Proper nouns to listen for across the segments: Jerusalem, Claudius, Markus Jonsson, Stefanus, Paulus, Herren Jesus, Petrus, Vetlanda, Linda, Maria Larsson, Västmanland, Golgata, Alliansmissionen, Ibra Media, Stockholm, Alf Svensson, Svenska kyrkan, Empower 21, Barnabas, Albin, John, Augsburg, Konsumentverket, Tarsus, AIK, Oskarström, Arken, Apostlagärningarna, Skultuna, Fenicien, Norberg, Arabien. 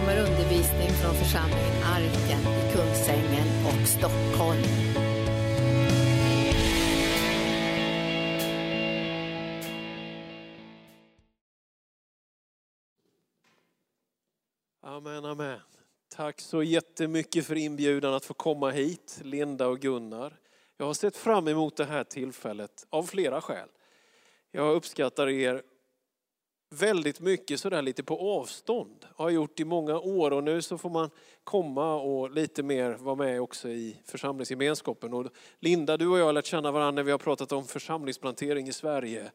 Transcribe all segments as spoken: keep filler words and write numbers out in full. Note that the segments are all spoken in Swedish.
kommer undervisning från församlingen Arken i Kungsängen och Stockholm. Amen, amen. Tack så jättemycket för inbjudan att få komma hit, Linda och Gunnar. Jag har sett fram emot det här tillfället av flera skäl. Jag uppskattar er väldigt mycket sådär lite på avstånd. Jag har gjort i många år och nu så får man komma och lite mer vara med också i församlingsgemenskapen. Och Linda, du och jag har lärt känna varandra när vi har pratat om församlingsplantering i Sverige.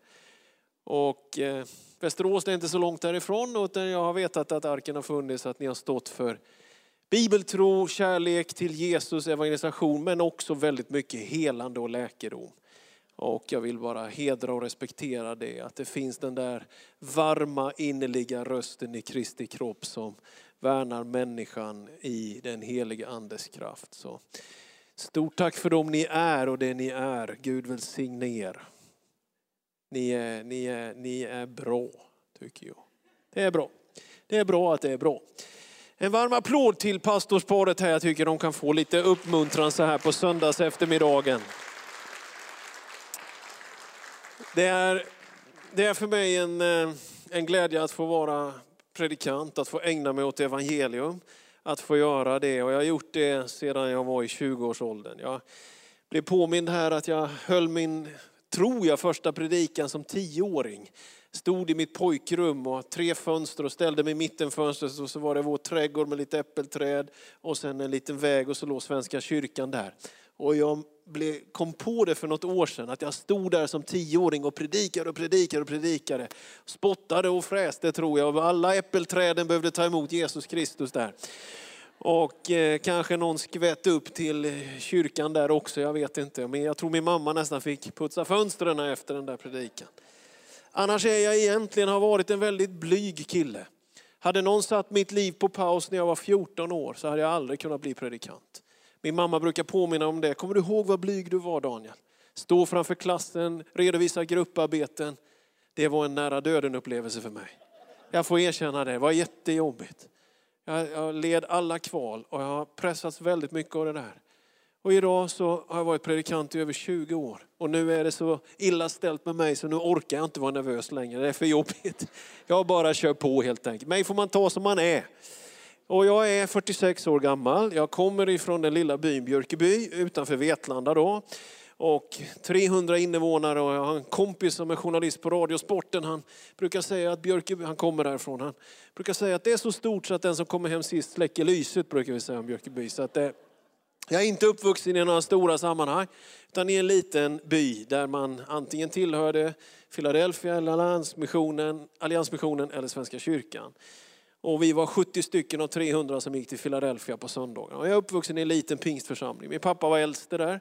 Och eh, Västerås är inte så långt därifrån, utan jag har vetat att Arken har funnits, att ni har stått för bibeltro, kärlek till Jesus, evangelisation, men också väldigt mycket helande och läkedom. Och jag vill bara hedra och respektera det, att det finns den där varma innerliga rösten i Kristi kropp som värnar människan i den heliga andes kraft. Så stort tack för dem ni är och det ni är. Gud välsigne er. Ni är, ni är, ni är bra, tycker jag. Det är bra. Det är bra att det är bra. En varm applåd till pastorsparet här. Jag tycker de kan få lite uppmuntran så här på söndags eftermiddagen. Det är, det är för mig en, en glädje att få vara predikant, att få ägna mig åt evangelium, att få göra det. Och jag har gjort det sedan jag var i tjugoårsåldern. Jag blev påmind här att jag höll min, tror jag, första predikan som tioåring. Stod i mitt pojkrum och tre fönster och ställde mig i mittenfönstret, och så var det vår trädgård med lite äppelträd och sen en liten väg och så låg Svenska kyrkan där. Och jag kom på det för något år sedan att jag stod där som tioåring och predikade och predikade och predikade. Spottade och fräste, tror jag. Alla äppelträden behövde ta emot Jesus Kristus där. Och eh, kanske någon skvätt upp till kyrkan där också, jag vet inte. Men jag tror min mamma nästan fick putsa fönstren efter den där predikan. Annars är jag egentligen har varit en väldigt blyg kille. Hade någon satt mitt liv på paus när jag var fjorton år så hade jag aldrig kunnat bli predikant. Min mamma brukar påminna om det. Kommer du ihåg vad blyg du var, Daniel? Stå framför klassen, redovisa grupparbeten. Det var en nära döden upplevelse för mig. Jag får erkänna det, det var jättejobbigt. Jag, jag led alla kval och jag har pressats väldigt mycket av det där. Och idag så har jag varit predikant i över tjugo år. Och nu är det så illa ställt med mig så nu orkar jag inte vara nervös längre. Det är för jobbigt. Jag bara kör på helt enkelt. Mig får man ta som man är. Och jag är fyrtiosex år gammal. Jag kommer ifrån den lilla byn Björkeby utanför Vetlanda då. Och trehundra invånare, och jag har en kompis som är journalist på Radiosporten. Han brukar säga att Björkeby, han kommer därifrån. Han brukar säga att det är så stort så att den som kommer hem sist släcker lyset, brukar vi säga om Björkeby. Så att det, jag är inte uppvuxen i några stora sammanhang utan i en liten by där man antingen tillhörde Philadelphia eller Alliansmissionen, Alliansmissionen eller Svenska kyrkan. Och vi var sjuttio stycken av trehundra som gick till Philadelphia på söndagen. Och jag är uppvuxen i en liten pingstförsamling. Min pappa var äldste där.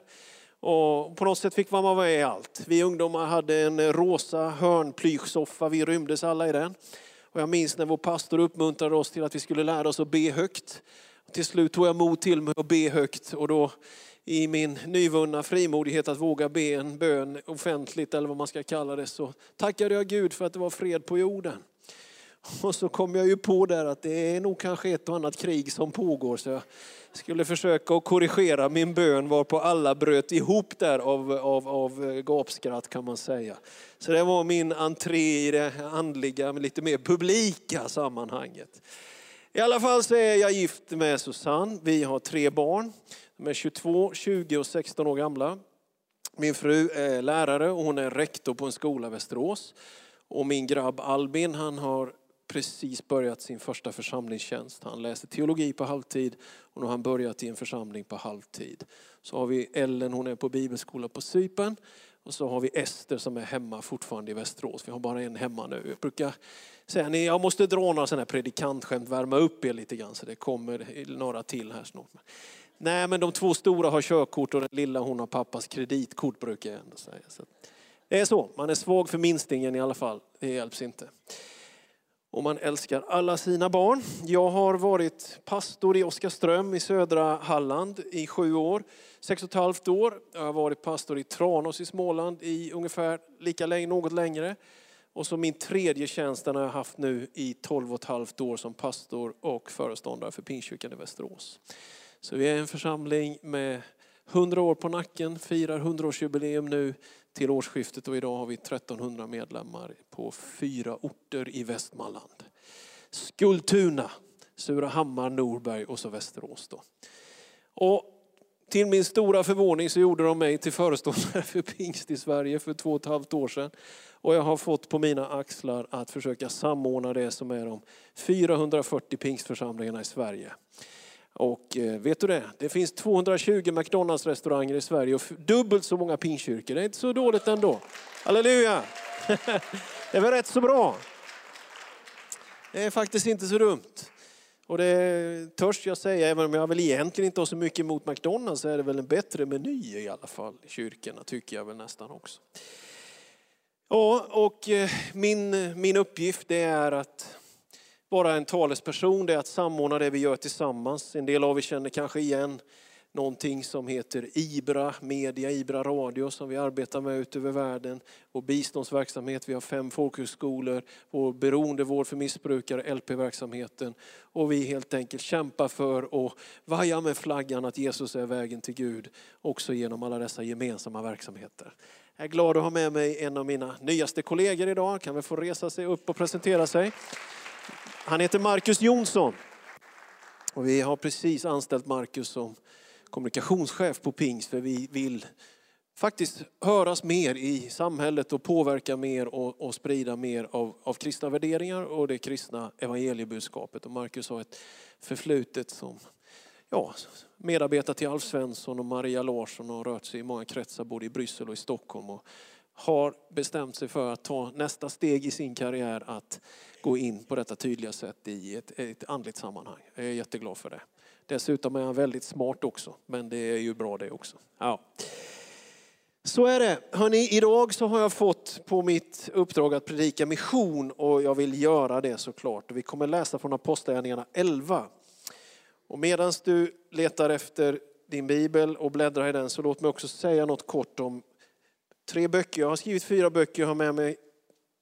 Och på något sätt fick man vara med i allt. Vi ungdomar hade en rosa hörnplyschsoffa. Vi rymdes alla i den. Och jag minns när vår pastor uppmuntrade oss till att vi skulle lära oss att be högt. Och till slut tog jag mod till mig att be högt. Och då i min nyvunna frimodighet att våga be en bön offentligt eller vad man ska kalla det, så tackade jag Gud för att det var fred på jorden. Och så kom jag ju på där att det är nog kanske ett och annat krig som pågår. Så jag skulle försöka att korrigera min bön var på alla bröt ihop där av, av, av gapskratt kan man säga. Så det var min entré i det andliga, lite mer publika sammanhanget. I alla fall så är jag gift med Susanne. Vi har tre barn. De är tjugotvå, tjugo och sexton år gamla. Min fru är lärare och hon är rektor på en skola i Västerås. Och min grabb Albin, han har precis börjat sin första församlingstjänst. Han läser teologi på halvtid och nu har han börjat i en församling på halvtid. Så har vi Ellen, hon är på bibelskola på Cypern. Och så har vi Ester som är hemma fortfarande i Västerås. Vi har bara en hemma nu. Jag brukar säga att jag måste dra några sådana här predikantskämt, värma upp er lite grann. Så det kommer några till här snart. Nej, men de två stora har körkort och den lilla hon har pappas kreditkort, brukar jag ändå säga. Så det är så. Man är svag för minstingen i alla fall. Det hjälps inte. Och man älskar alla sina barn. Jag har varit pastor i Oskarström i södra Halland i sju år. Sex och ett halvt år. Jag har varit pastor i Tranås i Småland i ungefär lika länge, något längre. Och så min tredje tjänst har jag haft nu i tolv och ett halvt år som pastor och föreståndare för Pingstkyrkan i Västerås. Så vi är en församling med hundra år på nacken, firar hundraårsjubileum nu till årsskiftet och idag har vi trettonhundra medlemmar på fyra orter i Västmanland. Skultuna, Surahammar, Norberg och så Västerås då. Och till min stora förvåning så gjorde de mig till föreståndare för Pingst i Sverige för två och ett halvt år sedan. Och jag har fått på mina axlar att försöka samordna det som är de fyrahundrafyrtio pingstförsamlingarna i Sverige. Och vet du det? Det finns tvåhundratjugo McDonalds-restauranger i Sverige och dubbelt så många pingkyrkor. Det är inte så dåligt ändå. Halleluja! Det var rätt så bra. Det är faktiskt inte så dumt. Och det törs jag säga, även om jag väl egentligen inte har så mycket emot McDonalds, så är det väl en bättre meny i alla fall. Kyrkorna tycker jag väl nästan också. Ja, och min, min uppgift det är att vara en talesperson, det är att samordna det vi gör tillsammans. En del av er känner kanske igen någonting som heter IBRA Media, IBRA Radio som vi arbetar med ut över världen. Vår biståndsverksamhet, vi har fem folkhögskolor, vår beroendevård för missbrukare, L P-verksamheten. Och vi helt enkelt kämpar för att vaja med flaggan att Jesus är vägen till Gud också genom alla dessa gemensamma verksamheter. Jag är glad att ha med mig en av mina nyaste kollegor idag. Kan vi få resa sig upp och presentera sig. Han heter Markus Jonsson. Och vi har precis anställt Markus som kommunikationschef på Pingst. För vi vill faktiskt höras mer i samhället och påverka mer och, och sprida mer av, av kristna värderingar och det kristna evangeliebudskapet. Och Markus har ett förflutet som... Ja, medarbetare till Alf Svensson och Maria Larsson har rört sig i många kretsar både i Bryssel och i Stockholm och har bestämt sig för att ta nästa steg i sin karriär att gå in på detta tydliga sätt i ett, ett andligt sammanhang. Jag är jätteglad för det. Dessutom är han väldigt smart också, men det är ju bra det också. Ja. Så är det. Hörrni, idag så har jag fått på mitt uppdrag att predika mission och jag vill göra det såklart. Vi kommer läsa från Apostlagärningarna elva. Och medan du letar efter din bibel och bläddrar i den så låt mig också säga något kort om tre böcker. Jag har skrivit fyra böcker, jag har med mig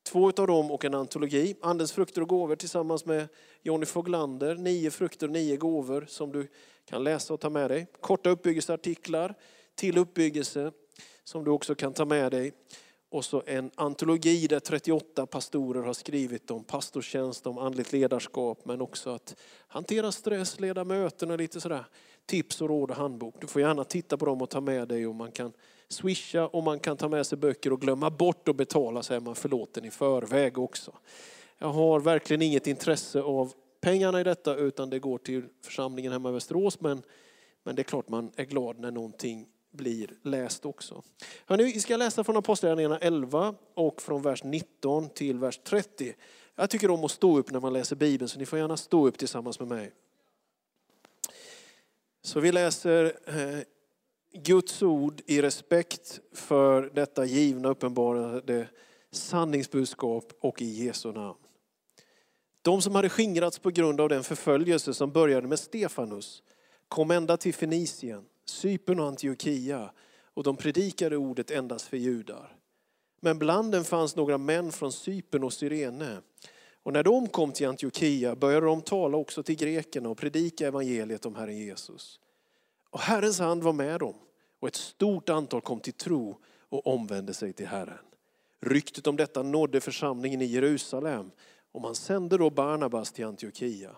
två av dem och en antologi. Andens frukter och gåvor tillsammans med Johnny Foglander. Nio frukter och nio gåvor som du kan läsa och ta med dig. Korta uppbyggelseartiklar till uppbyggelse som du också kan ta med dig. Och så en antologi där trettioåtta pastorer har skrivit om pastortjänst, om andligt ledarskap. Men också att hantera stress, leda möten och lite sådär. Tips och råd och handbok. Du får gärna titta på dem och ta med dig. Och man kan swisha och man kan ta med sig böcker och glömma bort och betala så är man förlåten i förväg också. Jag har verkligen inget intresse av pengarna i detta utan det går till församlingen hemma i Västerås. Men, men det är klart man är glad när någonting blir läst också. Hör nu, vi ska läsa från Apostlagärningarna elva och från vers nitton till vers trettio. Jag tycker om att stå upp när man läser Bibeln så ni får gärna stå upp tillsammans med mig. Så vi läser eh, Guds ord i respekt för detta givna uppenbarade sanningsbudskap och i Jesu namn. De som hade skingrats på grund av den förföljelse som började med Stefanus kom ända till Fenicien, Cypern och Antiochia och de predikade ordet endast för judar. Men bland dem fanns några män från Cypern och Cyrene. Och när de kom till Antiochia började de tala också till grekerna och predika evangeliet om Herren Jesus. Och Herrens hand var med dem och ett stort antal kom till tro och omvände sig till Herren. Ryktet om detta nådde församlingen i Jerusalem och man sände då Barnabas till Antiochia.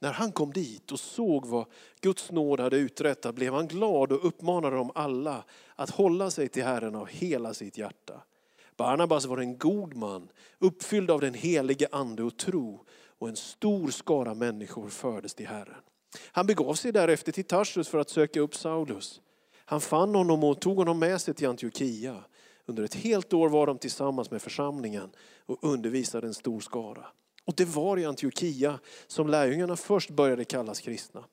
När han kom dit och såg vad Guds nåd hade uträttat blev han glad och uppmanade dem alla att hålla sig till Herren av hela sitt hjärta. Barnabas var en god man, uppfylld av den helige ande och tro och en stor skara människor fördes till Herren. Han begav sig därefter till Tarsus för att söka upp Saulus. Han fann honom och tog honom med sig till Antiochia. Under ett helt år var de tillsammans med församlingen och undervisade en stor skara. Och det var i Antiochia som lärjungarna först började kallas kristna.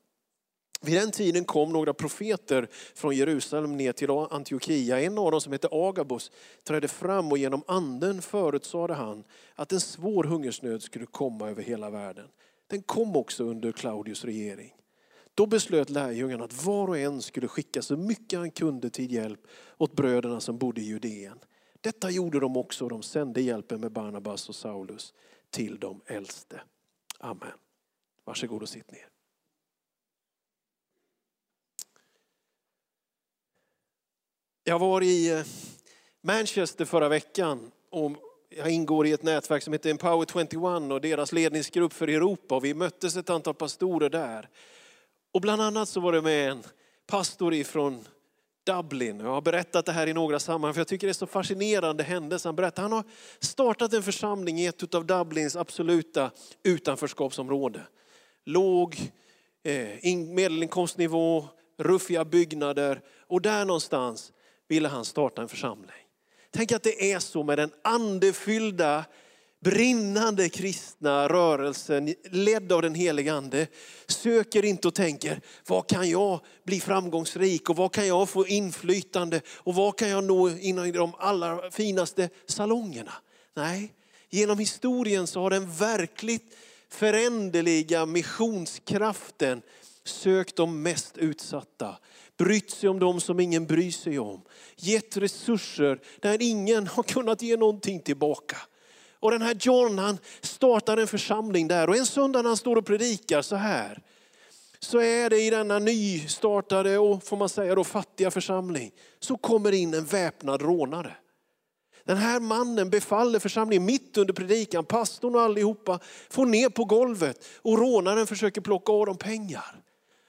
Vid den tiden kom några profeter från Jerusalem ner till Antiochia. En av dem som hette Agabus trädde fram och genom anden förutsade han att en svår hungersnöd skulle komma över hela världen. Den kom också under Claudius regering. Då beslöt lärjungarna att var och en skulle skicka så mycket han kunde till hjälp åt bröderna som bodde i Judeen. Detta gjorde de också, och de sände hjälpen med Barnabas och Saulus till de äldste. Amen. Varsågod och sitt ner. Jag var i Manchester förra veckan och jag ingår i ett nätverk som heter Empower tjugoett och deras ledningsgrupp för Europa. Vi möttes ett antal pastorer där. Och bland annat så var det med en pastor ifrån Dublin. Jag har berättat det här i några sammanhang för jag tycker det är så fascinerande händelse. Han berättar han har startat en församling i ett av Dublins absoluta utanförskapsområde. Låg eh, medelinkomstnivå, ruffiga byggnader, och där någonstans ville han starta en församling. Tänk att det är så med den andefyllda, brinnande kristna rörelsen, ledd av den helige ande, söker inte och tänker, vad kan jag bli framgångsrik och vad kan jag få inflytande och vad kan jag nå inom de allra finaste salongerna? Nej, genom historien så har den verkligt föränderliga missionskraften sökt de mest utsatta, brytt sig om dem som ingen bryr sig om, gett resurser där ingen har kunnat ge någonting tillbaka. Och den här John, han startar en församling där. Och en söndag när han står och predikar så här, så är det i denna nystartade och får man säga då fattiga församling, så kommer in en väpnad rånare. Den här mannen befaller församlingen mitt under predikan. Pastorn och allihopa får ner på golvet och rånaren försöker plocka av dem pengar.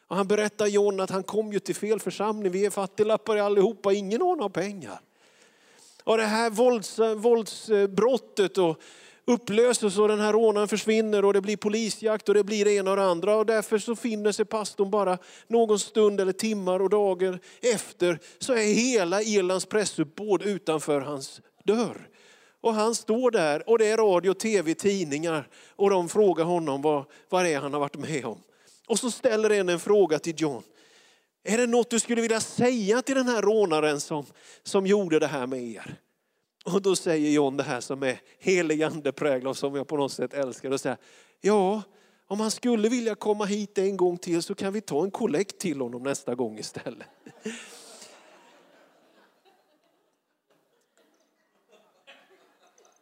Och han berättar John att han kom ju till fel församling. Vi är fattiglappar allihopa, ingen ordnar pengar. Och det här vålds, våldsbrottet och upplöses och den här rånaren försvinner och det blir polisjakt och det blir det ena och det andra. Och därför så finner sig pastorn bara någon stund eller timmar och dagar efter, så är hela Irlands pressuppbåd utanför hans dörr. Och han står där och det är radio, tv, tidningar och de frågar honom vad, vad det är han har varit med om. Och så ställer en en fråga till John. Är det något du skulle vilja säga till den här rånaren som, som gjorde det här med er? Och då säger John det här som är helig ande präglad och som jag på något sätt älskar. Och säger, ja, om han skulle vilja komma hit en gång till så kan vi ta en kollekt till honom nästa gång istället.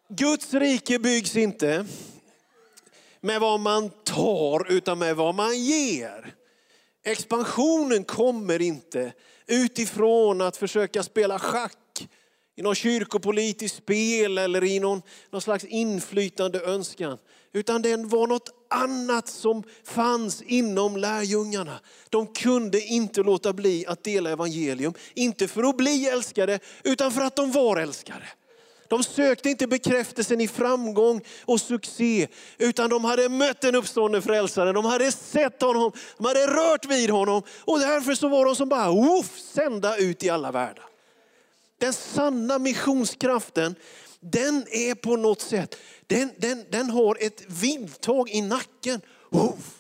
Guds rike byggs inte med vad man tar utan med vad man ger. Expansionen kommer inte utifrån att försöka spela schack i någon kyrkopolitisk spel eller i någon, någon slags inflytande önskan. Utan den var något annat som fanns inom lärjungarna. De kunde inte låta bli att dela evangelium. Inte för att bli älskade utan för att de var älskade. De sökte inte bekräftelsen i framgång och succé, utan de hade mött en uppstående frälsare. De hade sett honom, de hade rört vid honom. Och därför så var de som bara uff, sända ut i alla världar. Den sanna missionskraften, den är på något sätt, den, den, den har ett vindtag i nacken. Uff.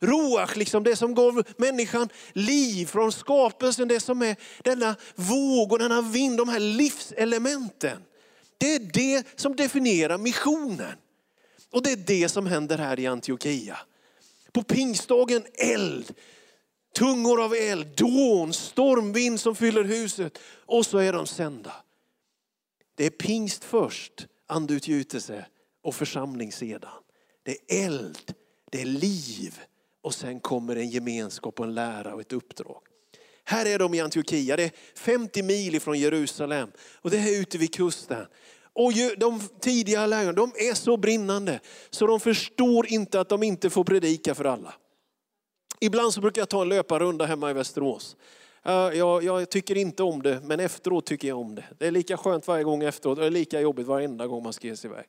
Roach, liksom det som gav människan liv från skapelsen, det som är denna våg och denna vind, de här livselementen. Det är det som definierar missionen. Och det är det som händer här i Antiochia. På pingstdagen eld, tungor av eld, dån, stormvind som fyller huset. Och så är de sända. Det är pingst först, andeutgjutelse och församling sedan. Det är eld, det är liv och sen kommer en gemenskap och en lära och ett uppdrag. Här är de i Antiochia, det är femtio mil ifrån Jerusalem och det är ute vid kusten. Och de tidiga lärjungarna, de är så brinnande så de förstår inte att de inte får predika för alla. Ibland så brukar jag ta en löparrunda hemma i Västerås. Jag, jag tycker inte om det, men efteråt tycker jag om det. Det är lika skönt varje gång efteråt och det är lika jobbigt varenda gång man ska ge sig iväg.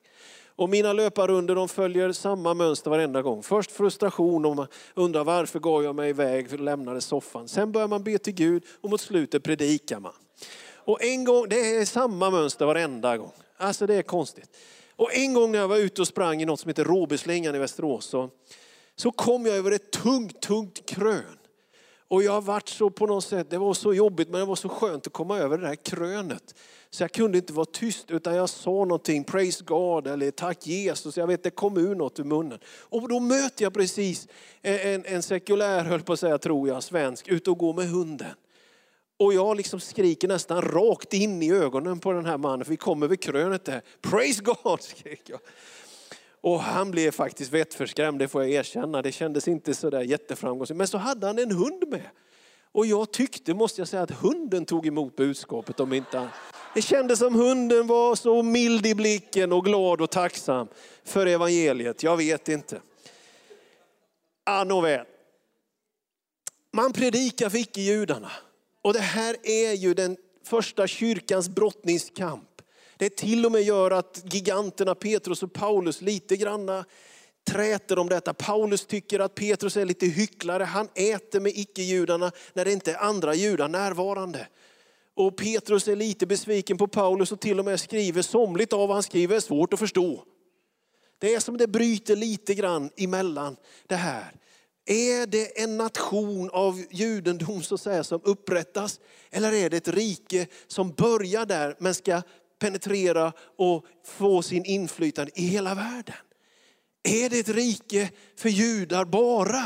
Och mina löparrunder, de följer samma mönster varenda gång. Först frustration och man undrar varför gav jag mig iväg och lämnade soffan. Sen börjar man be till Gud och mot slutet predikar man. Och en gång, det är samma mönster varenda gång. Alltså det är konstigt. Och en gång när jag var ute och sprang i något som heter Råbyslängan i Västerås så, så kom jag över ett tungt, tungt krön. Och jag har varit så på något sätt, det var så jobbigt men det var så skönt att komma över det här krönet. Så jag kunde inte vara tyst utan jag sa någonting, praise God eller tack Jesus. Jag vet det kom ur något ur munnen. Och då möter jag precis en, en sekulär, höll på att säga tror jag, svensk, ut och gå med hunden. Och jag liksom skriker nästan rakt in i ögonen på den här mannen. För vi kom över krönet där. Praise God, skrek jag. Och han blev faktiskt vettförskrämd, det får jag erkänna. Det kändes inte så där jätteframgångsrikt. Men så hade han en hund med. Och jag tyckte, måste jag säga, att hunden tog emot budskapet om inte han. Det kändes som hunden var så mild i blicken och glad och tacksam för evangeliet. Jag vet inte. Nåväl. Man predikar för icke-judarna. Och det här är ju den första kyrkans brottningskamp. Det till och med gör att giganterna Petrus och Paulus lite granna träter om detta. Paulus tycker att Petrus är lite hycklare. Han äter med icke-judarna när det inte är andra judar närvarande. Och Petrus är lite besviken på Paulus och till och med skriver somligt av vad han skriver är svårt att förstå. Det är som det bryter lite grann emellan det här. Är det en nation av judendom så att säga, som upprättas? Eller är det ett rike som börjar där men ska penetrera och få sin inflytande i hela världen? Är det ett rike för judar bara?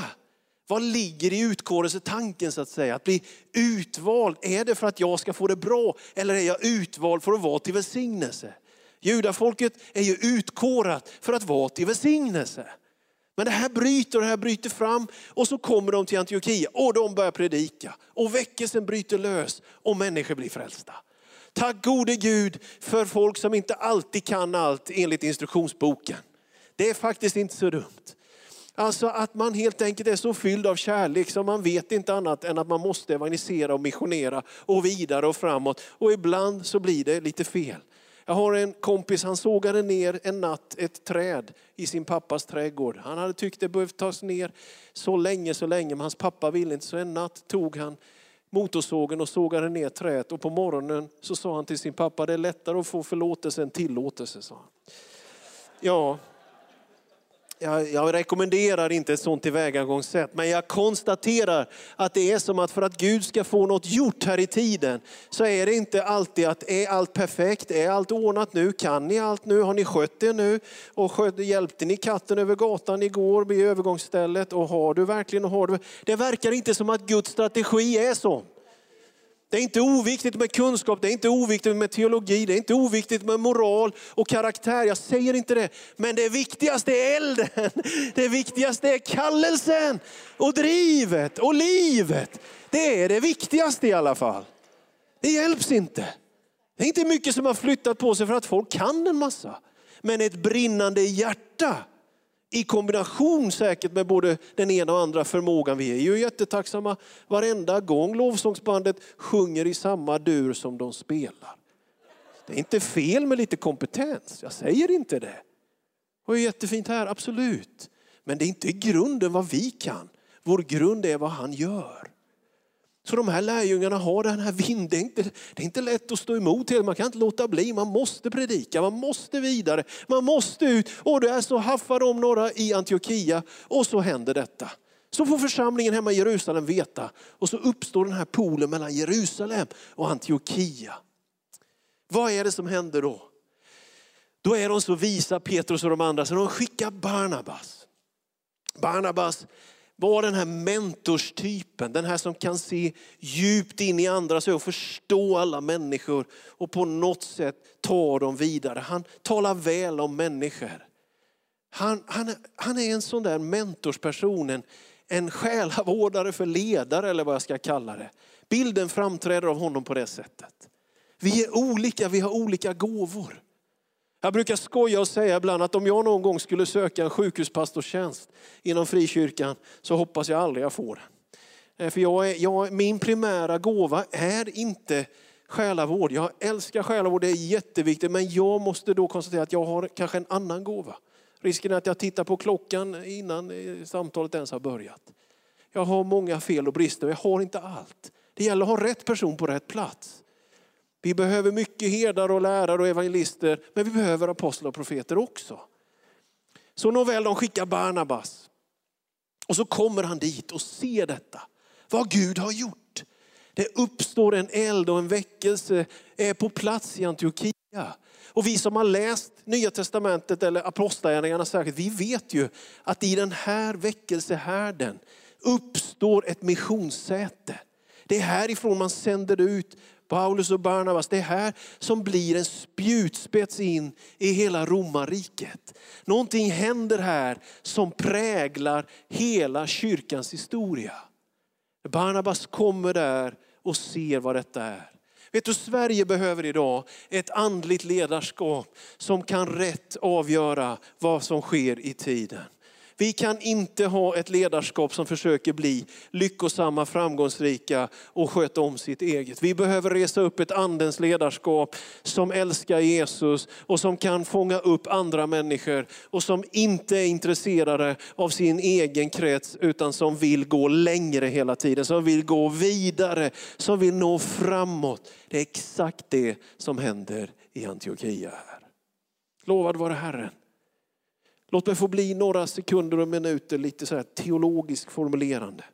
Vad ligger i utkårelsetanken så att säga? Att bli utvald, är det för att jag ska få det bra? Eller är jag utvald för att vara till välsignelse? Judafolket är ju utkårat för att vara till välsignelse. Men det här bryter och det här bryter fram. Och så kommer de till Antiochia och de börjar predika. Och väckelsen bryter lös och människor blir frälsta. Tack gode Gud för folk som inte alltid kan allt enligt instruktionsboken. Det är faktiskt inte så dumt. Alltså att man helt enkelt är så fylld av kärlek som man vet inte annat än att man måste evangelisera och missionera och vidare och framåt. Och ibland så blir det lite fel. Jag har en kompis, han sågade ner en natt ett träd i sin pappas trädgård. Han hade tyckt det behövt tas ner så länge, så länge. Men hans pappa ville inte, så en natt tog han motorsågen och sågade ner trädet. Och på morgonen så sa han till sin pappa, det är lättare att få förlåtelse än tillåtelse, sa han. Ja, jag, jag rekommenderar inte ett sånt tillvägagångssätt. Men jag konstaterar att det är som att för att Gud ska få något gjort här i tiden så är det inte alltid att är allt perfekt, är allt ordnat nu, kan ni allt nu, har ni skött er nu och skött, hjälpte ni katten över gatan igår vid övergångsstället och har du verkligen och har du. Det verkar inte som att Guds strategi är så. Det är inte oviktigt med kunskap, det är inte oviktigt med teologi, det är inte oviktigt med moral och karaktär. Jag säger inte det, men det viktigaste är elden. Det viktigaste är kallelsen och drivet och livet. Det är det viktigaste i alla fall. Det hjälps inte. Det är inte mycket som har flyttat på sig för att folk kan en massa. Men ett brinnande hjärta i kombination säkert med både den ena och andra förmågan. Vi är ju jättetacksamma varenda gång lovsångsbandet sjunger i samma dur som de spelar. Det är inte fel med lite kompetens. Jag säger inte det. Och det är jättefint här, absolut. Men det är inte grunden vad vi kan. Vår grund är vad han gör. Så de här lärjungarna har den här vinden. Det är inte, det är inte lätt att stå emot. Man kan inte låta bli. Man måste predika. Man måste vidare. Man måste ut. Och där så haffar de några i Antiochia. Och så händer detta. Så får församlingen hemma i Jerusalem veta. Och så uppstår den här poolen mellan Jerusalem och Antiochia. Vad är det som händer då? Då är de så visa, Petrus och de andra. Så de skickar Barnabas. Barnabas var den här mentorstypen, den här som kan se djupt in i andras ögon och förstå alla människor och på något sätt ta dem vidare. Han talar väl om människor. Han, han, han är en sån där mentorsperson, en, en själavårdare för ledare eller vad jag ska kalla det. Bilden framträder av honom på det sättet. Vi är olika, vi har olika gåvor. Jag brukar skoja och säga ibland att om jag någon gång skulle söka en sjukhuspastortjänst inom frikyrkan så hoppas jag aldrig jag får den. För jag är, jag, min primära gåva är inte själavård. Jag älskar själavård, det är jätteviktigt. Men jag måste då konstatera att jag har kanske en annan gåva. Risken är att jag tittar på klockan innan samtalet ens har börjat. Jag har många fel och brister, jag har inte allt. Det gäller att ha rätt person på rätt plats. Vi behöver mycket herdar och lärare och evangelister. Men vi behöver apostlar och profeter också. Så nåväl, de skickar Barnabas. Och så kommer han dit och ser detta. Vad Gud har gjort. Det uppstår en eld och en väckelse är på plats i Antiochia. Och vi som har läst Nya Testamentet eller Apostlagärningarna särskilt. Vi vet ju att i den här väckelsehärden uppstår ett missionssäte. Det är härifrån man sänder ut Paulus och Barnabas. Det är här som blir en spjutspets in i hela Romarriket. Någonting händer här som präglar hela kyrkans historia. Barnabas kommer där och ser vad detta är. Vet du, Sverige behöver idag ett andligt ledarskap som kan rätt avgöra vad som sker i tiden. Vi kan inte ha ett ledarskap som försöker bli lyckosamma, framgångsrika och sköta om sitt eget. Vi behöver resa upp ett andens ledarskap som älskar Jesus och som kan fånga upp andra människor och som inte är intresserade av sin egen krets utan som vill gå längre hela tiden, som vill gå vidare, som vill nå framåt. Det är exakt det som händer i Antiochia här. Lovad vare Herren. Låt mig få bli några sekunder och minuter lite så här teologiskt formulerande.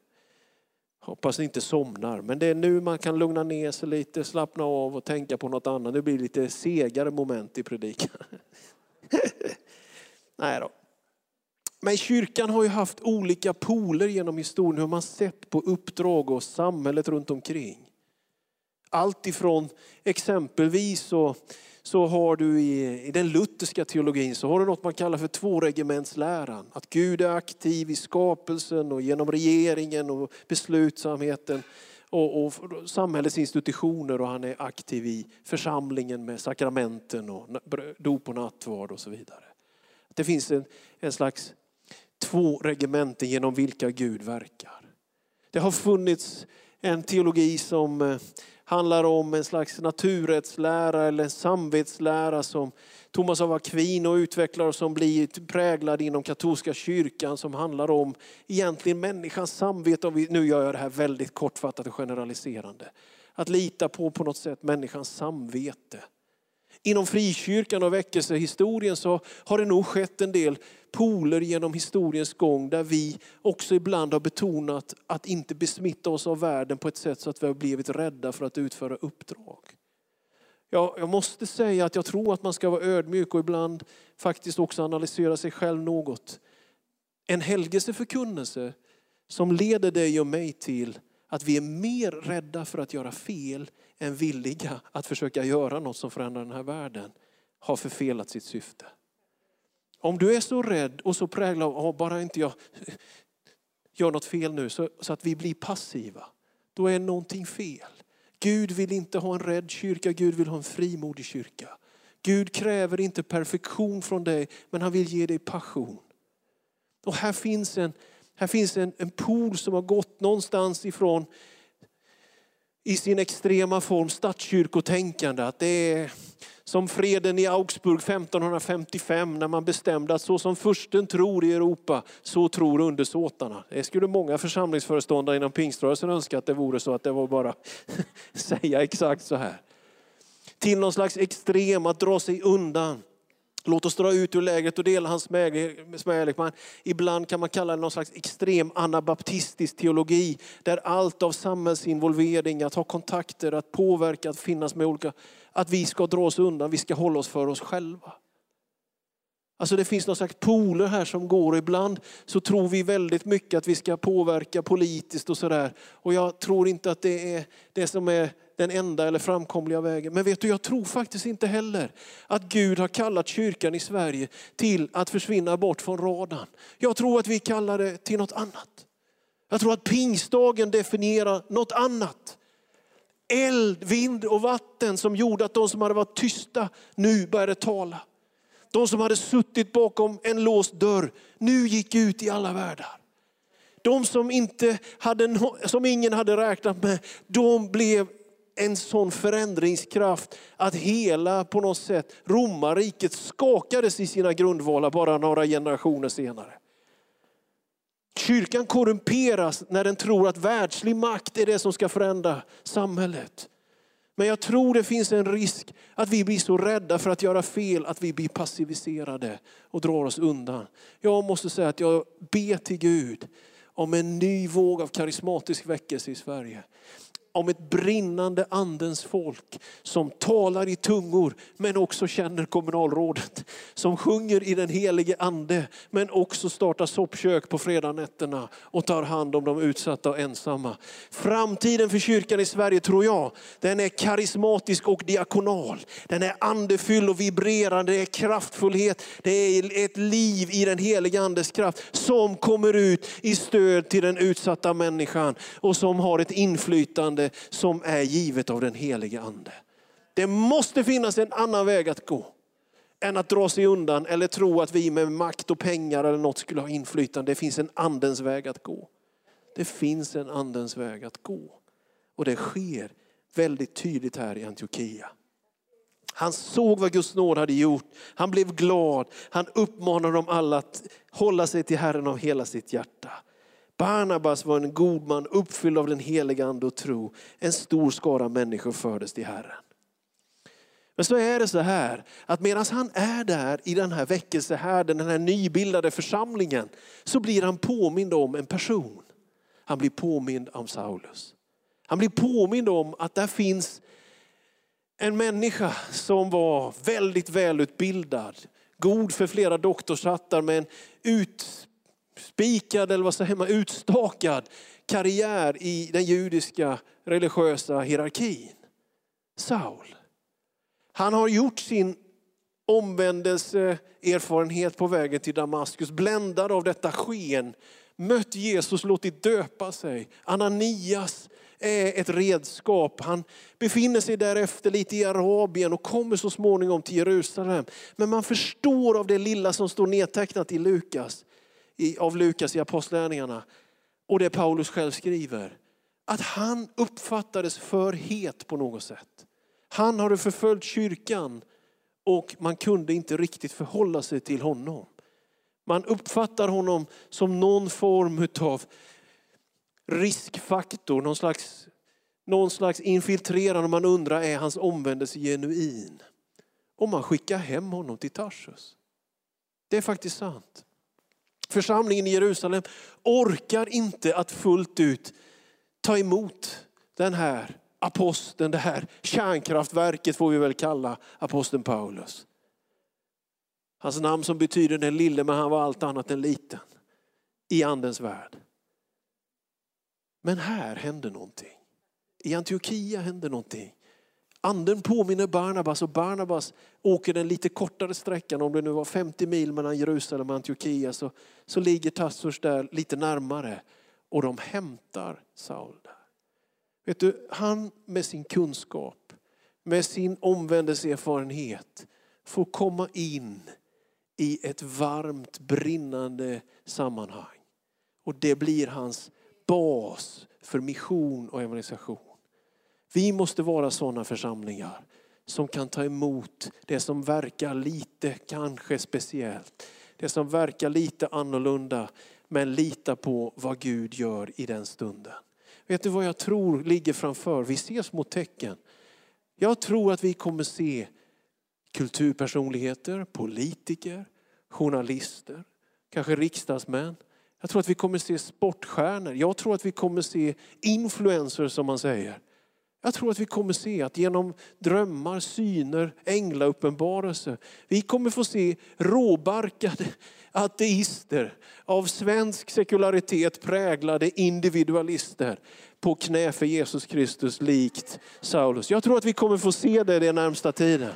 Hoppas ni inte somnar. Men det är nu man kan lugna ner sig lite, slappna av och tänka på något annat. Nu blir det lite segare moment i predikan. Nej då. Men kyrkan har ju haft olika poler genom historien. Hur man sett på uppdrag och samhället runt omkring. Allt ifrån exempelvis och... Så har du i, i den lutherska teologin så har du något man kallar för tvåregementsläran. Att Gud är aktiv i skapelsen och genom regeringen och beslutsamheten och, och samhällets institutioner. Och han är aktiv i församlingen med sakramenten och dop och nattvard och så vidare. Det finns en, en slags två regementen genom vilka Gud verkar. Det har funnits en teologi som... handlar om en slags naturrättslära eller en samvetslära som Thomas av Aquino utvecklar och som blir präglad inom katolska kyrkan, som handlar om egentligen människans samvete. Om vi, nu gör jag det här väldigt kortfattat och generaliserande. Att lita på på något sätt människans samvete. Inom frikyrkan och väckelsehistorien så har det nog skett en del poler genom historiens gång där vi också ibland har betonat att inte besmitta oss av världen på ett sätt så att vi har blivit rädda för att utföra uppdrag. Ja, jag måste säga att jag tror att man ska vara ödmjuk och ibland faktiskt också analysera sig själv något. En helgelseförkunnelse som leder dig och mig till att vi är mer rädda för att göra fel än villiga att försöka göra något som förändrar den här världen har förfelat sitt syfte. Om du är så rädd och så präglad av oh, bara inte jag gör något fel nu så, så att vi blir passiva, då är någonting fel. Gud vill inte ha en rädd kyrka, Gud vill ha en frimodig kyrka. Gud kräver inte perfektion från dig, men han vill ge dig passion. Och här finns en Här finns en, en pool som har gått någonstans ifrån i sin extrema form statskyrkotänkande. Att det är som freden i Augsburg femton femtiofem när man bestämde att så som fursten tror i Europa så tror undersåtarna. Det skulle många församlingsföreståndare inom pingströrelsen önska att det vore så, att det var bara säga exakt så här. Till någon slags extrem att dra sig undan. Låt oss dra ut ur lägret och dela hans smälek. Ibland kan man kalla det någon slags extrem anabaptistisk teologi. Där allt av samhällsinvolvering, att ha kontakter, att påverka, att finnas med olika. Att vi ska dra oss undan, vi ska hålla oss för oss själva. Alltså det finns någon slags poler här som går. Ibland så tror vi väldigt mycket att vi ska påverka politiskt och sådär. Och jag tror inte att det är det som är... den enda eller framkomliga vägen. Men vet du, jag tror faktiskt inte heller att Gud har kallat kyrkan i Sverige till att försvinna bort från radarn. Jag tror att vi kallar det till något annat. Jag tror att pingstdagen definierar något annat. Eld, vind och vatten som gjorde att de som hade varit tysta nu började tala. De som hade suttit bakom en låst dörr nu gick ut i alla världar. De som, inte hade, som ingen hade räknat med, de blev en sån förändringskraft att hela på något sätt Romarriket skakades i sina grundvalar bara några generationer senare. Kyrkan korrumperas när den tror att världslig makt är det som ska förändra samhället. Men jag tror det finns en risk att vi blir så rädda för att göra fel att vi blir passiviserade och drar oss undan. Jag måste säga att jag ber till Gud om en ny våg av karismatisk väckelse i Sverige. om ett brinnande andens folk som talar i tungor men också känner kommunalrådet. Som sjunger i den helige ande men också startar soppkök på fredagnätterna och tar hand om de utsatta och ensamma. Framtiden för kyrkan i Sverige tror jag, den är karismatisk och diakonal. Den är andefylld och vibrerande, det är kraftfullhet, det är ett liv i den helige andes kraft som kommer ut i stöd till den utsatta människan och som har ett inflytande som är givet av den helige ande. Det måste finnas en annan väg att gå än att dra sig undan eller tro att vi med makt och pengar eller något skulle ha inflytande. Det finns en andens väg att gå. Det finns en andens väg att gå. Och det sker väldigt tydligt här i Antiochia. Han såg vad Guds nåd hade gjort. Han blev glad. Han uppmanade dem alla att hålla sig till Herren av hela sitt hjärta. Barnabas var en god man uppfylld av den heliga ande och tro. En stor skara människor fördes till Herren. Men så är det så här att medan han är där i den här väckelsehärden, den här nybildade församlingen, så blir han påmind om en person. Han blir påmind om Saulus. Han blir påmind om att där finns en människa som var väldigt välutbildad, god för flera doktorshattar, men utspikad eller vad säger man, utstakad karriär i den judiska religiösa hierarkin. Saul. Han har gjort sin omvändelse, erfarenhet på vägen till Damaskus, bländad av detta sken, mött Jesus, låtit döpa sig. Ananias är ett redskap. Han befinner sig därefter lite i Arabien och kommer så småningom till Jerusalem. Men man förstår av det lilla som står nedtecknat i Lukas, i, av Lukas i Apostlagärningarna, och det Paulus själv skriver, att han uppfattades för het på något sätt. Han hade förföljt kyrkan och man kunde inte riktigt förhålla sig till honom. Man uppfattar honom som någon form av riskfaktor, någon slags, någon slags infiltrerande. Man undrar, är hans omvändelse genuin? Och man skickar hem honom till Tarsus. Det är faktiskt sant. Församlingen i Jerusalem orkar inte att fullt ut ta emot den här aposteln, det här kärnkraftverket får vi väl kalla aposteln Paulus. Hans namn som betyder den lille, men han var allt annat än liten i andens värld. Men här hände någonting. I Antiochia hände någonting. Anden påminner Barnabas och Barnabas åker den lite kortare sträckan. Om det nu var femtio mil mellan Jerusalem och Antiochia så, så ligger Tarsus där lite närmare. Och de hämtar Saul där. Vet du, han med sin kunskap, med sin omvändelseerfarenhet får komma in i ett varmt, brinnande sammanhang. Och det blir hans bas för mission och evangelisation. Vi måste vara sådana församlingar som kan ta emot det som verkar lite, kanske speciellt. Det som verkar lite annorlunda, men lita på vad Gud gör i den stunden. Vet du vad jag tror ligger framför? Vi ser små tecken. Jag tror att vi kommer se kulturpersonligheter, politiker, journalister, kanske riksdagsmän. Jag tror att vi kommer se sportstjärnor. Jag tror att vi kommer se influencers, som man säger. Jag tror att vi kommer se att genom drömmar, syner, änglauppenbarelser. Vi kommer få se råbarkade ateister av svensk sekularitet präglade individualister på knä för Jesus Kristus likt Saulus. Jag tror att vi kommer få se det den närmsta tiden.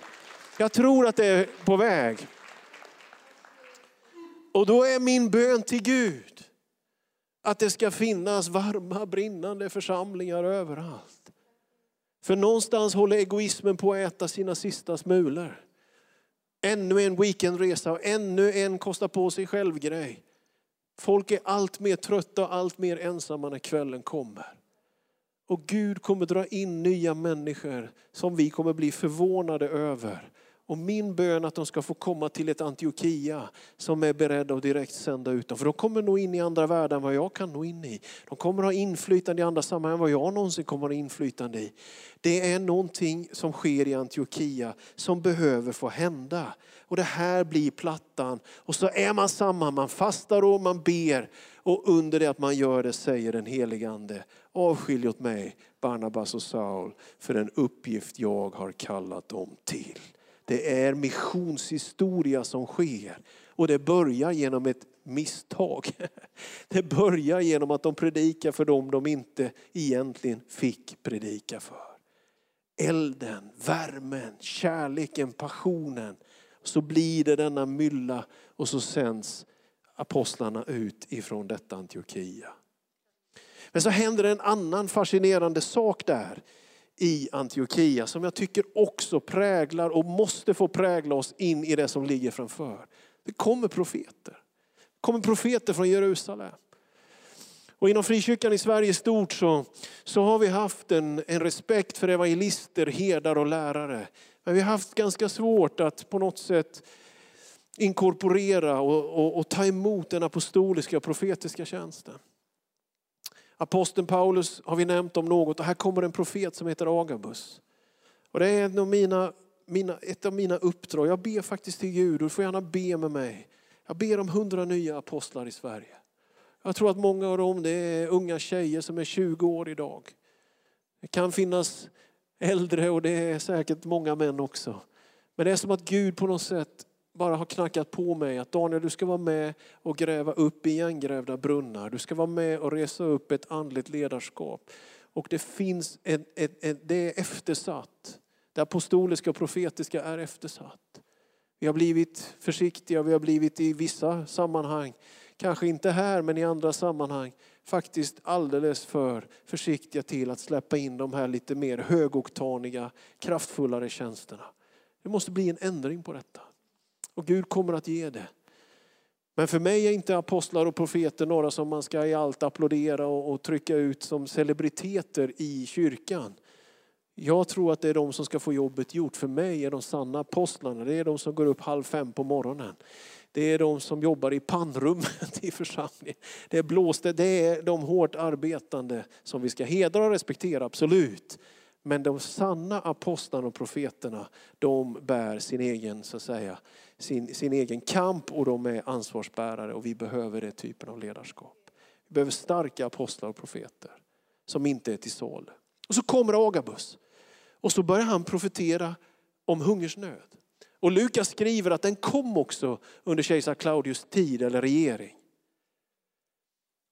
Jag tror att det är på väg. Och då är min bön till Gud att det ska finnas varma, brinnande församlingar överallt. För någonstans håller egoismen på att äta sina sista smulor. Ännu en weekendresa och ännu en kosta på sig själv grej. Folk är allt mer trötta och allt mer ensamma när kvällen kommer. Och Gud kommer dra in nya människor som vi kommer bli förvånade över. Och min bön att de ska få komma till ett Antiochia som är beredda att direkt sända ut dem. För de kommer nog in i andra världen vad jag kan nå in i. De kommer ha inflytande i andra sammanhang vad jag någonsin kommer ha inflytande i. Det är någonting som sker i Antiochia som behöver få hända. Och det här blir plattan. Och så är man samman, man fastar och man ber. Och under det att man gör det säger den helige Ande: avskilj åt mig, Barnabas och Saul, för den uppgift jag har kallat dem till. Det är missionshistoria som sker. Och det börjar genom ett misstag. Det börjar genom att de predikar för dem de inte egentligen fick predika för. Elden, värmen, kärleken, passionen. Så blir det denna mylla och så sänds apostlarna ut ifrån detta Antiochia. Men så händer en annan fascinerande sak där i Antiochia som jag tycker också präglar och måste få prägla oss in i det som ligger framför. Det kommer profeter. Det kommer profeter från Jerusalem. Och inom frikyrkan i Sverige stort så, så har vi haft en, en respekt för evangelister, herdar och lärare. Men vi har haft ganska svårt att på något sätt inkorporera och, och, och ta emot den apostoliska och profetiska tjänsten. Aposteln Paulus har vi nämnt om något. Och här kommer en profet som heter Agabus. Och det är en av mina, mina, ett av mina uppdrag. Jag ber faktiskt till Gud, och du får gärna be med mig. Jag ber om hundra nya apostlar i Sverige. Jag tror att många av dem det är unga tjejer som är tjugo år idag. Det kan finnas äldre och det är säkert många män också. Men det är som att Gud på något sätt bara har knackat på mig att Daniel, du ska vara med och gräva upp igengrävda brunnar. Du ska vara med och resa upp ett andligt ledarskap. Och det finns en, en, en, det är eftersatt. Det apostoliska och profetiska är eftersatt. Vi har blivit försiktiga, vi har blivit i vissa sammanhang, kanske inte här men i andra sammanhang, faktiskt alldeles för försiktiga till att släppa in de här lite mer högoktaniga, kraftfullare tjänsterna. Det måste bli en ändring på detta. Och Gud kommer att ge det. Men för mig är inte apostlar och profeter några som man ska i allt applådera och, och trycka ut som celebriteter i kyrkan. Jag tror att det är de som ska få jobbet gjort. För mig är de sanna apostlarna. Det är de som går upp halv fem på morgonen. Det är de som jobbar i pannrummet i församlingen. Det är blåste, det är de hårt arbetande som vi ska hedra och respektera, absolut. Men de sanna apostlarna och profeterna, de bär sin egen, så att säga, sin, sin egen kamp och de är ansvarsbärare och vi behöver den typen av ledarskap. Vi behöver starka apostlar och profeter som inte är till salu. Och så kommer Agabus och så börjar han profetera om hungersnöd. Och Lukas skriver att den kom också under kejsar Claudius tid eller regering.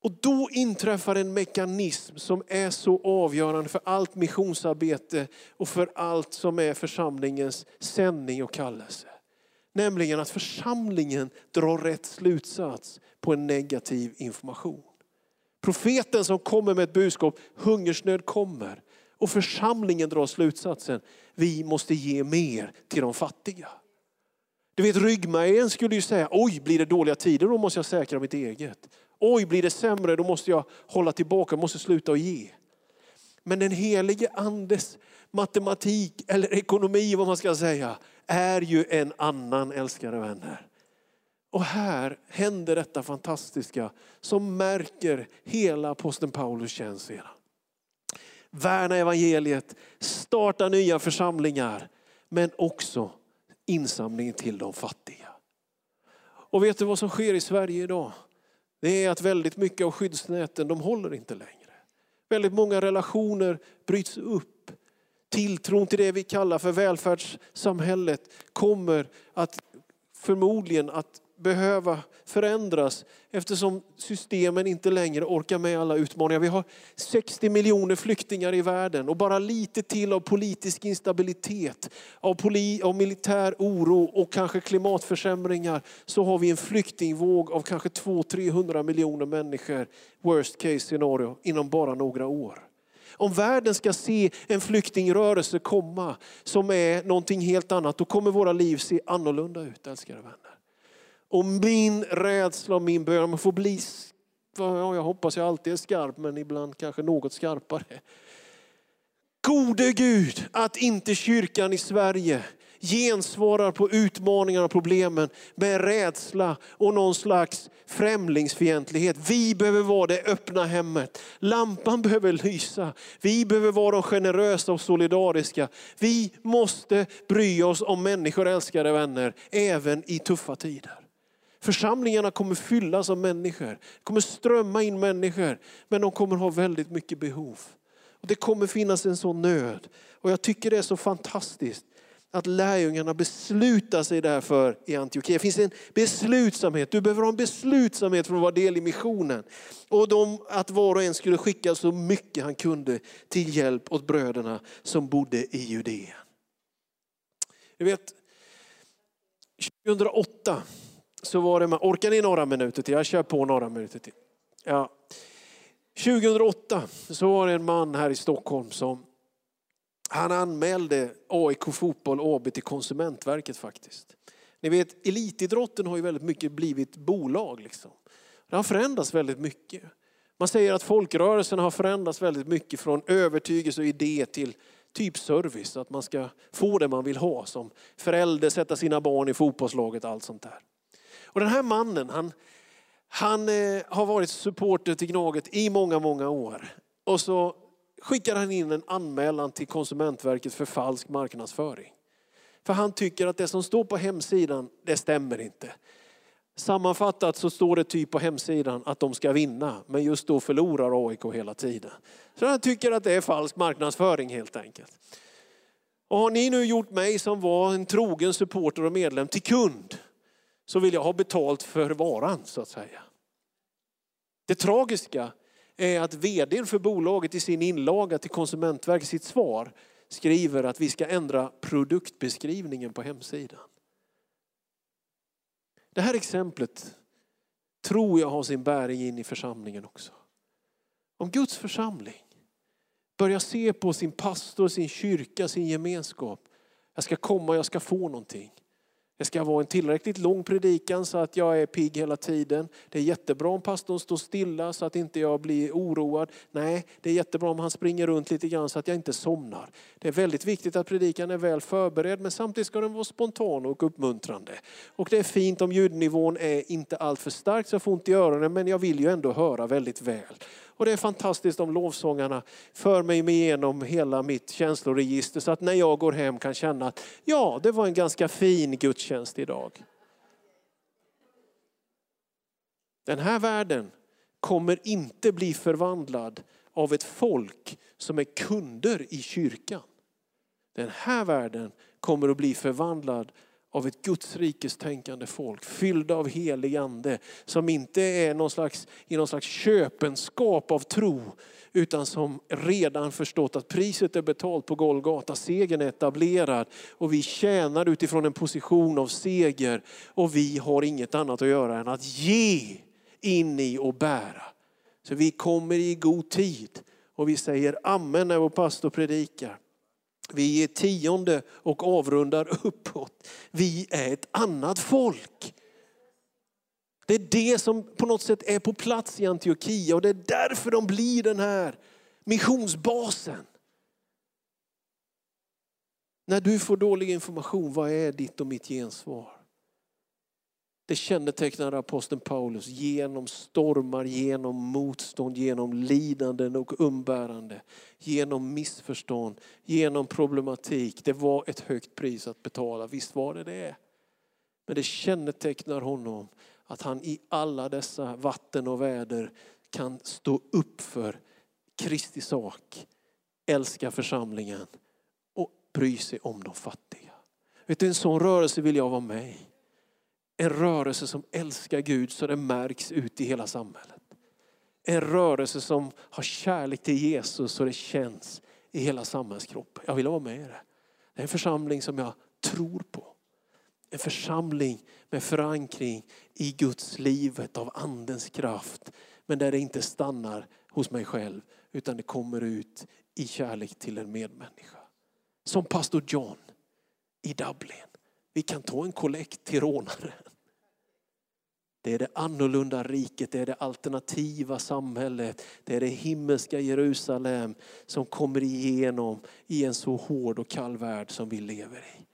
Och då inträffar en mekanism som är så avgörande för allt missionsarbete och för allt som är församlingens sändning och kallelse. Nämligen att församlingen drar rätt slutsats på en negativ information. Profeten som kommer med ett budskap, hungersnöd kommer. Och församlingen drar slutsatsen, vi måste ge mer till de fattiga. Du vet, ryggmärgen skulle ju säga, oj blir det dåliga tider då måste jag säkra mitt eget. Oj blir det sämre då måste jag hålla tillbaka, måste sluta och ge. Men den helige andes matematik eller ekonomi vad man ska säga är ju en annan, älskade vänner. Och här händer detta fantastiska som märker hela aposteln Paulus tjänst sedan. Värna evangeliet, starta nya församlingar men också insamlingen till de fattiga. Och vet du vad som sker i Sverige idag? Det är att väldigt mycket av skyddsnäten, de håller inte längre. Väldigt många relationer bryts upp. Tilltron till det vi kallar för välfärdssamhället kommer att förmodligen att behöva förändras eftersom systemen inte längre orkar med alla utmaningar. Vi har sextio miljoner flyktingar i världen och bara lite till av politisk instabilitet, av, poli- av militär oro och kanske klimatförsämringar så har vi en flyktingvåg av kanske två till trehundra miljoner människor, worst case scenario, inom bara några år. Om världen ska se en flyktingrörelse komma som är någonting helt annat, då kommer våra liv se annorlunda ut, älskade vänner. Och min rädsla och min bön, man får bli, jag hoppas jag alltid är skarp, men ibland kanske något skarpare. Gode Gud, att inte kyrkan i Sverige gensvarar på utmaningarna och problemen med rädsla och någon slags främlingsfientlighet. Vi behöver vara det öppna hemmet. Lampan behöver lysa. Vi behöver vara de generösa och solidariska. Vi måste bry oss om människor, älskade vänner, även i tuffa tider. Församlingarna kommer fyllas av människor. Det kommer strömma in människor. Men de kommer ha väldigt mycket behov. Och det kommer finnas en sån nöd. Och jag tycker det är så fantastiskt att lärjungarna beslutar sig därför i Antiochia. Det finns en beslutsamhet. Du behöver ha en beslutsamhet för att vara del i missionen. Och de, att var och en skulle skicka så mycket han kunde till hjälp åt bröderna som bodde i Judeen. Du vet, tjugohundraåtta... så var det med, orkar ni några minuter till? Jag kör på några minuter till. Ja. tjugohundraåtta så var det en man här i Stockholm som, han anmälde A I K fotboll A B till Konsumentverket faktiskt. Ni vet, elitidrotten har ju väldigt mycket blivit bolag liksom. Det har förändrats väldigt mycket. Man säger att folkrörelsen har förändrats väldigt mycket från övertygelse och idé till typ service. Att man ska få det man vill ha som förälder, sätta sina barn i fotbollslaget och allt sånt där. Och den här mannen, han, han eh, har varit supporter till Gnaget i många, många år. Och så skickar han in en anmälan till Konsumentverket för falsk marknadsföring. För han tycker att det som står på hemsidan, det stämmer inte. Sammanfattat så står det typ på hemsidan att de ska vinna. Men just då förlorar A I K hela tiden. Så han tycker att det är falsk marknadsföring helt enkelt. Och har ni nu gjort mig som var en trogen supporter och medlem till kund, så vill jag ha betalt för varan så att säga. Det tragiska är att vdn för bolaget i sin inlaga till Konsumentverket, sitt svar, skriver att vi ska ändra produktbeskrivningen på hemsidan. Det här exemplet tror jag har sin bäring in i församlingen också. Om Guds församling börjar se på sin pastor, sin kyrka, sin gemenskap. Jag ska komma, jag ska få någonting. Det ska vara en tillräckligt lång predikan så att jag är pigg hela tiden. Det är jättebra om pastorn står stilla så att inte jag blir oroad. Nej, det är jättebra om han springer runt lite grann så att jag inte somnar. Det är väldigt viktigt att predikan är väl förberedd, men samtidigt ska den vara spontan och uppmuntrande. Och det är fint om ljudnivån är inte allt för stark så jag får ont i öronen, men jag vill ju ändå höra väldigt väl. Och det är fantastiskt om lovsångarna för mig igenom hela mitt känsloregister så att när jag går hem kan känna att ja, det var en ganska fin gudstjänst idag. Den här världen kommer inte bli förvandlad av ett folk som är kunder i kyrkan. Den här världen kommer att bli förvandlad av ett Guds rikes tänkande folk, fyllda av helig ande, som inte är någon slags, i någon slags köpenskap av tro, utan som redan förstått att priset är betalt på Golgata, segern är etablerad och vi tjänar utifrån en position av seger och vi har inget annat att göra än att ge in i och bära. Så vi kommer i god tid och vi säger amen när vår pastor predikar. Vi ger tionde och avrundar uppåt. Vi är ett annat folk. Det är det som på något sätt är på plats i Antiochia. Och det är därför de blir den här missionsbasen. När du får dålig information, vad är ditt och mitt gensvar? Det kännetecknar aposteln Paulus genom stormar, genom motstånd, genom lidanden och umbärande. Genom missförstånd, genom problematik. Det var ett högt pris att betala, visst var det det. Men det kännetecknar honom att han i alla dessa vatten och väder kan stå upp för Kristi sak. Älska församlingen och bry sig om de fattiga. Vet du, en sån rörelse vill jag vara med i. En rörelse som älskar Gud så det märks ut i hela samhället. En rörelse som har kärlek till Jesus så det känns i hela samhällskroppen. Jag vill vara med i det. Det är en församling som jag tror på. En församling med förankring i Guds livet av andens kraft. Men där det inte stannar hos mig själv utan det kommer ut i kärlek till en medmänniska. Som pastor John i Dublin. Vi kan ta en kollekt till rånaren. Det är det annorlunda riket, det är det alternativa samhället, det är det himmelska Jerusalem som kommer igenom i en så hård och kall värld som vi lever i.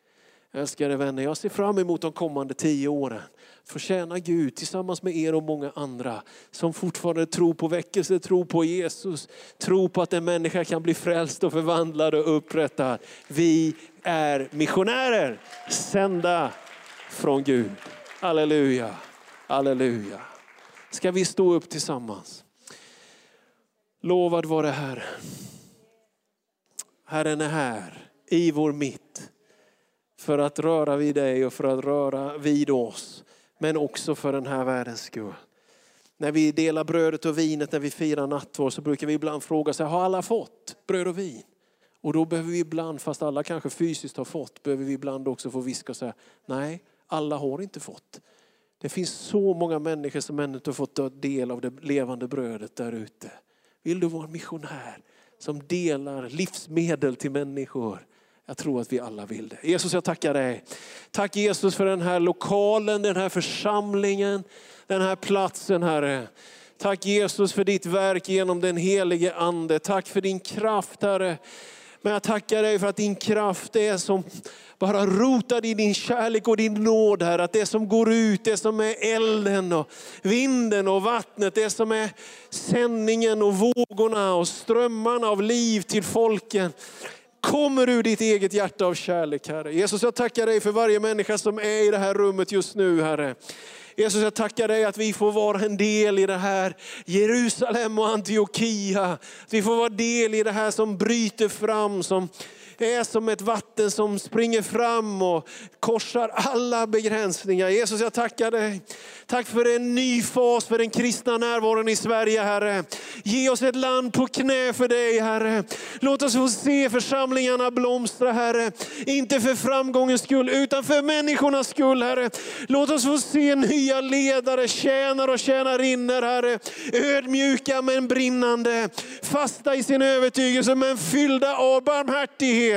Älskade vänner, jag ser fram emot de kommande tio åren. Få tjäna Gud tillsammans med er och många andra som fortfarande tror på väckelse, tror på Jesus, tror på att en människa kan bli frälst och förvandlad och upprättad. Vi är missionärer, sända från Gud. Halleluja, halleluja. Ska vi stå upp tillsammans? Lovad vare Herren. Herren är här i vår mitt. För att röra vid dig och för att röra vid oss. Men också för den här världens skull. När vi delar brödet och vinet, när vi firar nattvård, så brukar vi ibland fråga sig, har alla fått bröd och vin? Och då behöver vi ibland, fast alla kanske fysiskt har fått, behöver vi ibland också få viska och säga, nej, alla har inte fått. Det finns så många människor som ännu inte har fått ta del av det levande brödet där ute. Vill du vara en missionär som delar livsmedel till människor? Jag tror att vi alla vill det. Jesus, jag tackar dig. Tack Jesus för den här lokalen, den här församlingen, den här platsen, Herre. Tack Jesus för ditt verk genom den helige ande. Tack för din kraft, Herre. Men jag tackar dig för att din kraft är som bara rotad i din kärlek och din nåd, Herre. Att det som går ut, det som är elden och vinden och vattnet, det som är sändningen och vågorna och strömmarna av liv till folken, kommer ur ditt eget hjärta av kärlek, Herre. Jesus, jag tackar dig för varje människa som är i det här rummet just nu, Herre. Jesus, jag tackar dig att vi får vara en del i det här Jerusalem och Antiochia. Vi får vara del i det här som bryter fram, som är som ett vatten som springer fram och korsar alla begränsningar. Jesus, jag tackar dig. Tack för en ny fas för den kristna närvaron i Sverige, Herre. Ge oss ett land på knä för dig, Herre. Låt oss få se församlingarna blomstra, Herre. Inte för framgångens skull, utan för människornas skull, Herre. Låt oss få se nya ledare, tjänar och tjänarinnor, Herre. Ödmjuka men brinnande. Fasta i sin övertygelse men fyllda av barmhärtighet.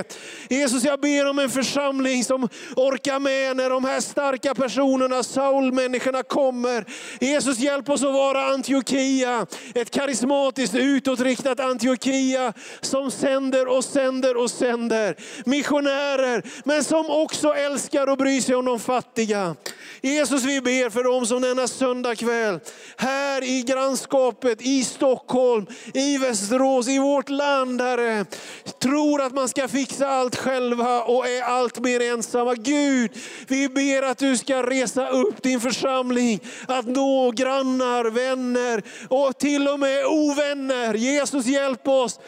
Jesus, jag ber om en församling som orkar med när de här starka personerna, Saul-människorna, kommer. Jesus, hjälp oss att vara Antiochia. Ett karismatiskt, utåtriktat Antiochia som sänder och sänder och sänder. Missionärer, men som också älskar och bryr sig om de fattiga. Jesus, vi ber för dem som denna söndag kväll, här i grannskapet, i Stockholm, i Västerås, i vårt land, Herre, tror att man ska fixa allt själva och är allt mer ensamma. Gud, vi ber att du ska resa upp din församling, att nå grannar, vänner och till och med ovänner. Jesus, hjälp oss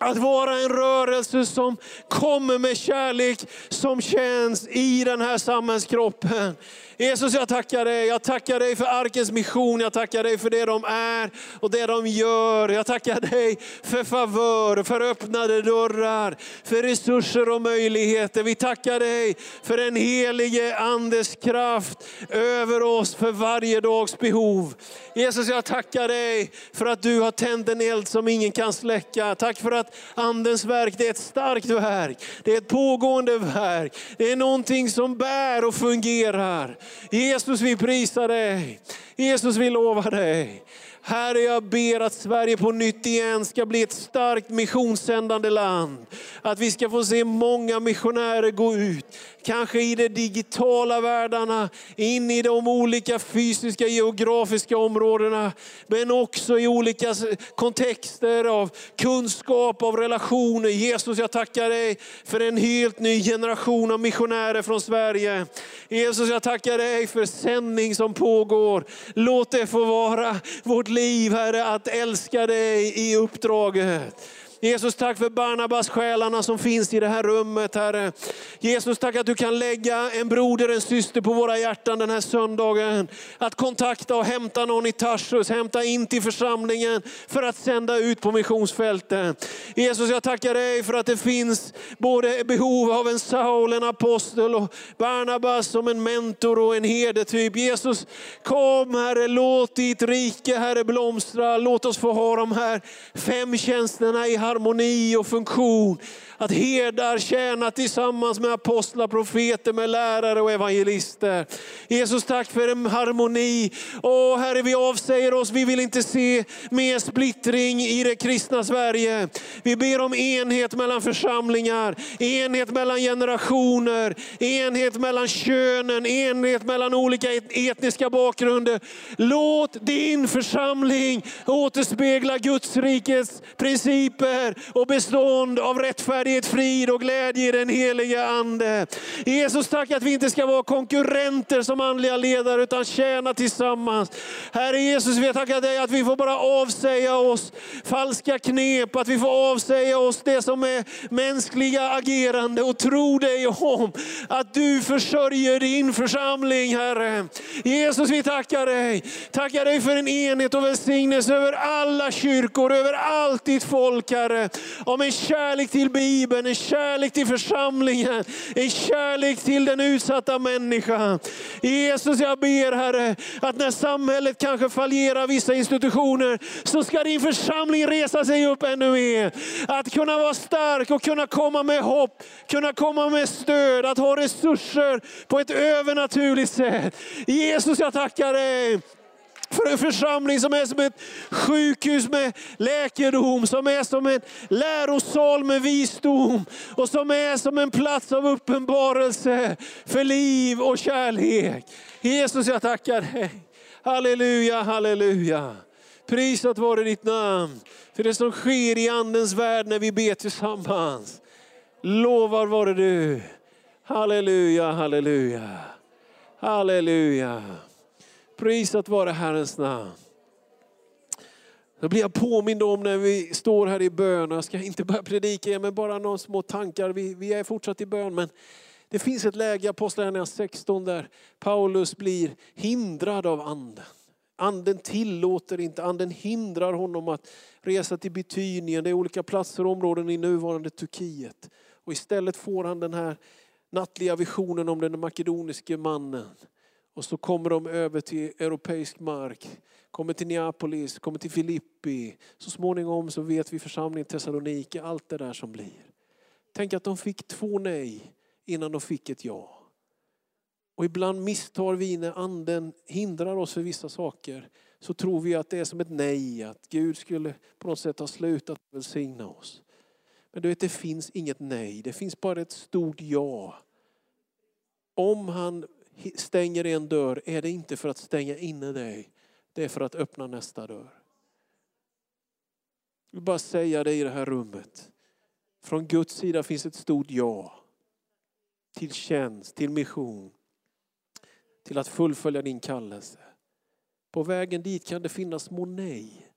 att vara en rörelse som kommer med kärlek som känns i den här samhällskroppen. Jesus, jag tackar dig. Jag tackar dig för Arkens mission. Jag tackar dig för det de är och det de gör. Jag tackar dig för favör, för öppnade dörrar, för resurser och möjligheter. Vi tackar dig för den helige andes kraft över oss för varje dags behov. Jesus, jag tackar dig för att du har tänt en eld som ingen kan släcka. Tack för att andens verk, det är ett starkt verk. Det är ett pågående verk. Det är någonting som bär och fungerar. Jesus, vi prisar dig. Jesus, vi lovar dig. Herre, jag ber att Sverige på nytt igen ska bli ett starkt missionssändande land. Att vi ska få se många missionärer gå ut. Kanske i de digitala världarna, in i de olika fysiska geografiska områdena. Men också i olika kontexter av kunskap, av relationer. Jesus, jag tackar dig för en helt ny generation av missionärer från Sverige. Jesus, jag tackar dig för sändning som pågår. Låt det få vara vårt liv, Herre, att älska dig i uppdraget. Jesus, tack för Barnabas själarna som finns i det här rummet, Herre. Jesus, tack att du kan lägga en broder, en syster på våra hjärtan den här söndagen. Att kontakta och hämta någon i Tarsus, hämta in till församlingen för att sända ut på missionsfälten. Jesus, jag tackar dig för att det finns både behov av en Saul, en apostel och Barnabas som en mentor och en herdetyp. Jesus, kom Herre, låt ditt rike, Herre, blomstra. Låt oss få ha de här fem tjänsterna i harmoni och funktion. att herdar tjänar tillsammans med apostlar, profeter, med lärare och evangelister. Jesus, tack för en harmoni. Åh Herre, vi avsäger oss, vi vill inte se mer splittring i det kristna Sverige. Vi ber om enhet mellan församlingar, enhet mellan generationer, enhet mellan könen, enhet mellan olika etniska bakgrunder. Låt din församling återspegla Guds rikets principer och bestånd av rättfärdighet, frid och glädje i den heliga ande. Jesus, tack att vi inte ska vara konkurrenter som andliga ledare utan tjäna tillsammans. Herre Jesus, vi tackar dig att vi får bara avsäga oss falska knep, att vi får avsäga oss det som är mänskliga agerande och tro dig om att du försörjer din församling, Herre. Jesus, vi tackar dig. Tackar dig för en enhet och välsignelse över alla kyrkor, över allt ditt folk, Herre. Om en kärlek till Bibeln, en kärlek till församlingen, en kärlek till den utsatta människan. Jesus, jag ber, Herre, att när samhället kanske fallerar vissa institutioner så ska din församling resa sig upp ännu mer. Att kunna vara stark och kunna komma med hopp, kunna komma med stöd, att ha resurser på ett övernaturligt sätt. Jesus, jag tackar dig för en församling som är som ett sjukhus med läkedom, som är som en lärosal med visdom och som är som en plats av uppenbarelse för liv och kärlek. Jesus, jag tackar dig. Halleluja, halleluja. Prisat vare ditt namn för det som sker i andens värld när vi ber tillsammans. Lovar vare du. Halleluja, halleluja. Halleluja. Prisat vare Herrens namn. Då blir jag påmind om när vi står här i bön. Jag ska inte börja predika, men bara några små tankar. Vi, vi är fortsatt i bön, men det finns ett läge i Apostlagärningarna sexton där Paulus blir hindrad av anden. Anden tillåter inte, anden hindrar honom att resa till Bitynien. Det är olika platser och områden i nuvarande Turkiet. Och istället får han den här nattliga visionen om den makedoniske mannen. Och så kommer de över till europeisk mark. Kommer till Neapolis, kommer till Filippi. Så småningom så vet vi församlingen Thessalonike, allt det där som blir. Tänk att de fick två nej innan de fick ett ja. Och ibland misstar vi när anden hindrar oss för vissa saker. Så tror vi att det är som ett nej. Att Gud skulle på något sätt ha slutat välsigna oss. Men du vet, det finns inget nej. Det finns bara ett stort ja. Om han stänger en dörr är det inte för att stänga inne dig. Det är för att öppna nästa dörr. Jag vill bara säga det i det här rummet. Från Guds sida finns ett stort ja. Till tjänst, till mission. Till att fullfölja din kallelse. På vägen dit kan det finnas små nej.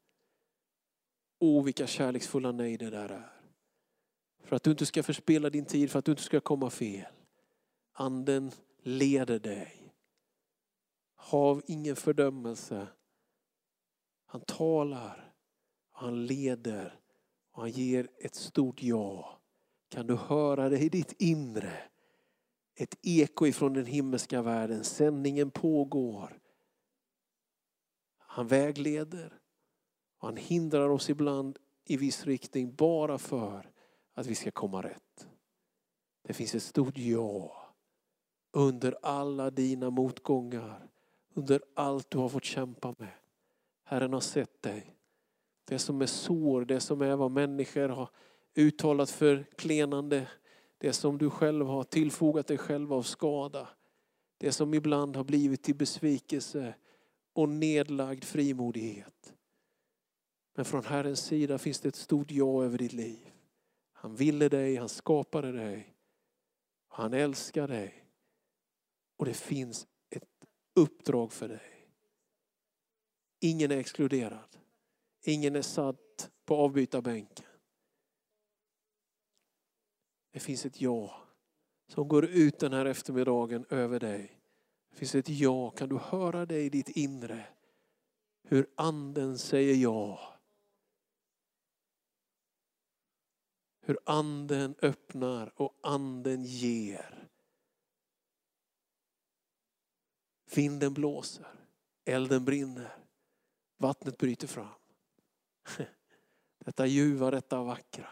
Åh, vilka kärleksfulla nej det där är. För att du inte ska förspilla din tid, för att du inte ska komma fel. Anden leder dig. Hav ingen fördömelse. Han talar. Han leder. Och han ger ett stort ja. Kan du höra det i ditt inre? Ett eko ifrån den himmelska världen. Sändningen pågår. Han vägleder. Och han hindrar oss ibland i viss riktning bara för att vi ska komma rätt. Det finns ett stort ja. Under alla dina motgångar. Under allt du har fått kämpa med. Herren har sett dig. Det som är sår, det som är vad människor har uttalat för klenande. Det som du själv har tillfogat dig själv av skada. Det som ibland har blivit till besvikelse och nedlagd frimodighet. Men från Herrens sida finns det ett stort ja över ditt liv. Han ville dig, han skapade dig. Han älskar dig. Och det finns ett uppdrag för dig. Ingen är exkluderad. Ingen är satt på avbytarbänken. Det finns ett ja som går ut den här eftermiddagen över dig. Det finns ett ja. Kan du höra dig i ditt inre? Hur anden säger ja. Hur anden öppnar och anden ger. Vinden blåser, elden brinner, vattnet bryter fram. Detta ljuva, detta vackra.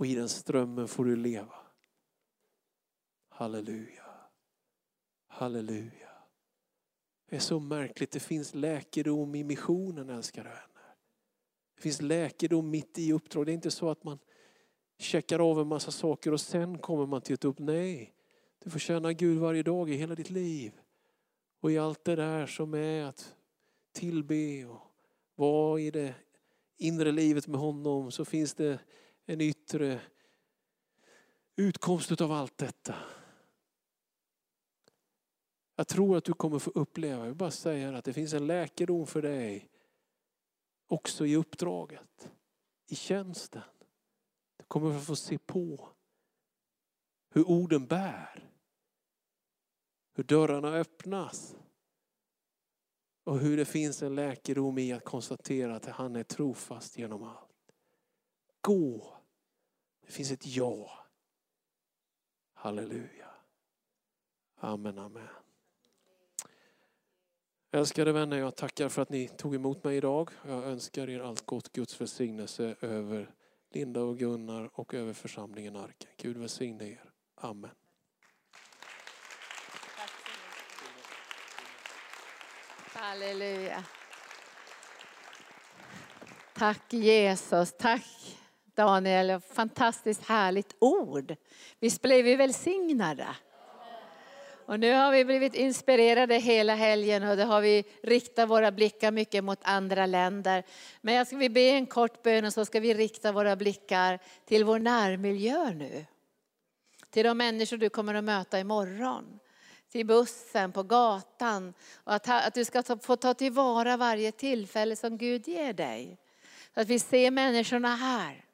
Och i den strömmen får du leva. Halleluja. Halleluja. Det är så märkligt. Det finns läkedom i missionen, älskade vänner. Det finns läkedom mitt i uppdrag. Det är inte så att man checkar av en massa saker och sen kommer man till ett upp. Nej, du får känna Gud varje dag i hela ditt liv. Och i allt det där som är att tillbe och vara i det inre livet med honom, så finns det en yttre utkomst av allt detta. Jag tror att du kommer få uppleva, jag bara säger att det finns en läkedom för dig också i uppdraget, i tjänsten. Du kommer få se på hur orden bär, hur dörrarna öppnas och hur det finns en läkedom i att konstatera att han är trofast genom allt. Gå! Det finns ett ja. Halleluja. Amen, amen. Älskade vänner, jag tackar för att ni tog emot mig idag. Jag önskar er allt gott, Guds välsignelse över Linda och Gunnar och över församlingen Arken. Gud välsigne er. Amen. Halleluja. Tack Jesus, tack Daniel. Fantastiskt härligt ord. Visst blev vi välsignade? Och nu har vi blivit inspirerade hela helgen och det har vi riktat våra blickar mycket mot andra länder. Men jag ska vi be en kort bön och så ska vi rikta våra blickar till vår närmiljö nu. Till de människor du kommer att möta imorgon. Till bussen, på gatan. Och att, att du ska ta, få ta tillvara varje tillfälle som Gud ger dig. Så att vi ser människorna här.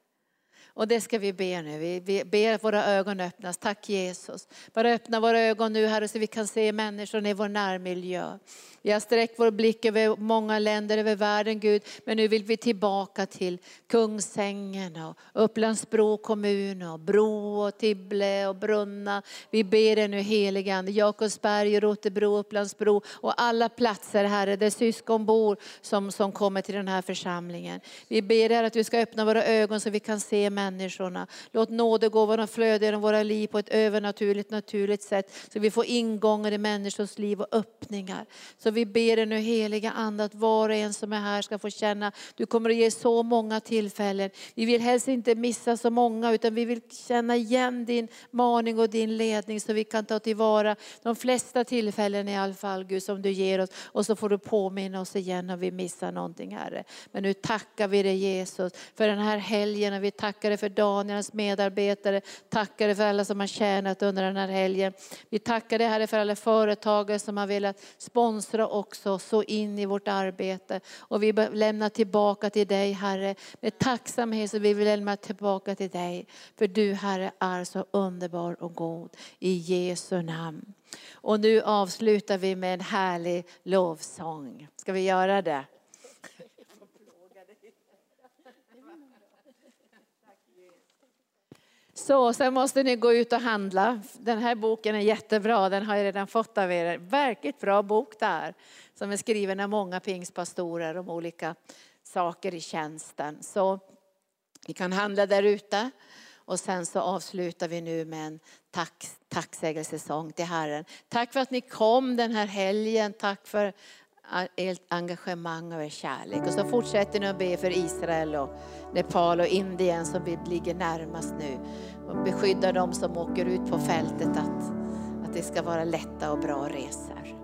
Och det ska vi be nu. Vi ber att våra ögon öppnas. Tack Jesus. Bara öppna våra ögon nu här så vi kan se människorna i vår närmiljö. Vi har sträckt vår blick över många länder, över världen Gud. Men nu vill vi tillbaka till Kungsängen och Upplandsbro kommun och Bro och Tibble och Brunna. Vi ber dig nu heliga Ande. Jakobsberg, Rotebro, Upplandsbro och alla platser Herre där syskon bor som, som kommer till den här församlingen. Vi ber dig att du ska öppna våra ögon så vi kan se människorna. Människorna. Låt nådegåvorna flöda genom våra liv på ett övernaturligt naturligt sätt. Så vi får ingångar i människors liv och öppningar. Så vi ber dig nu heliga Ande att var och en som är här ska få känna. Du kommer att ge så många tillfällen. Vi vill helst inte missa så många utan vi vill känna igen din maning och din ledning. Så vi kan ta tillvara de flesta tillfällen i alla fall Gud som du ger oss. Och så får du påminna oss igen om vi missar någonting Herre. Men nu tackar vi dig Jesus för den här helgen och vi tackar för Daniels medarbetare. Tackar dig för alla som har tjänat under den här helgen. Vi tackar dig Herre för alla företagare som har velat sponsra också så in i vårt arbete. Och vi lämnar tillbaka till dig Herre. Med tacksamhet så vi vill lämna tillbaka till dig. För du Herre är så underbar och god. I Jesu namn. Och nu avslutar vi med en härlig lovsång. Ska vi göra det? Så sen måste ni gå ut och handla. Den här boken är jättebra. Den har jag redan fått av er. Verkligt bra bok där. Som är skriven av många pingstpastorer om olika saker i tjänsten. Så vi kan handla där ute. Och sen så avslutar vi nu med en tack, tacksägelsesång till Herren. Tack för att ni kom den här helgen. Tack för ert engagemang och er kärlek. Och så fortsätter ni att be för Israel och Nepal och Indien som vi ligger närmast nu. Och beskydda dem som åker ut på fältet att, att det ska vara lätta och bra resor.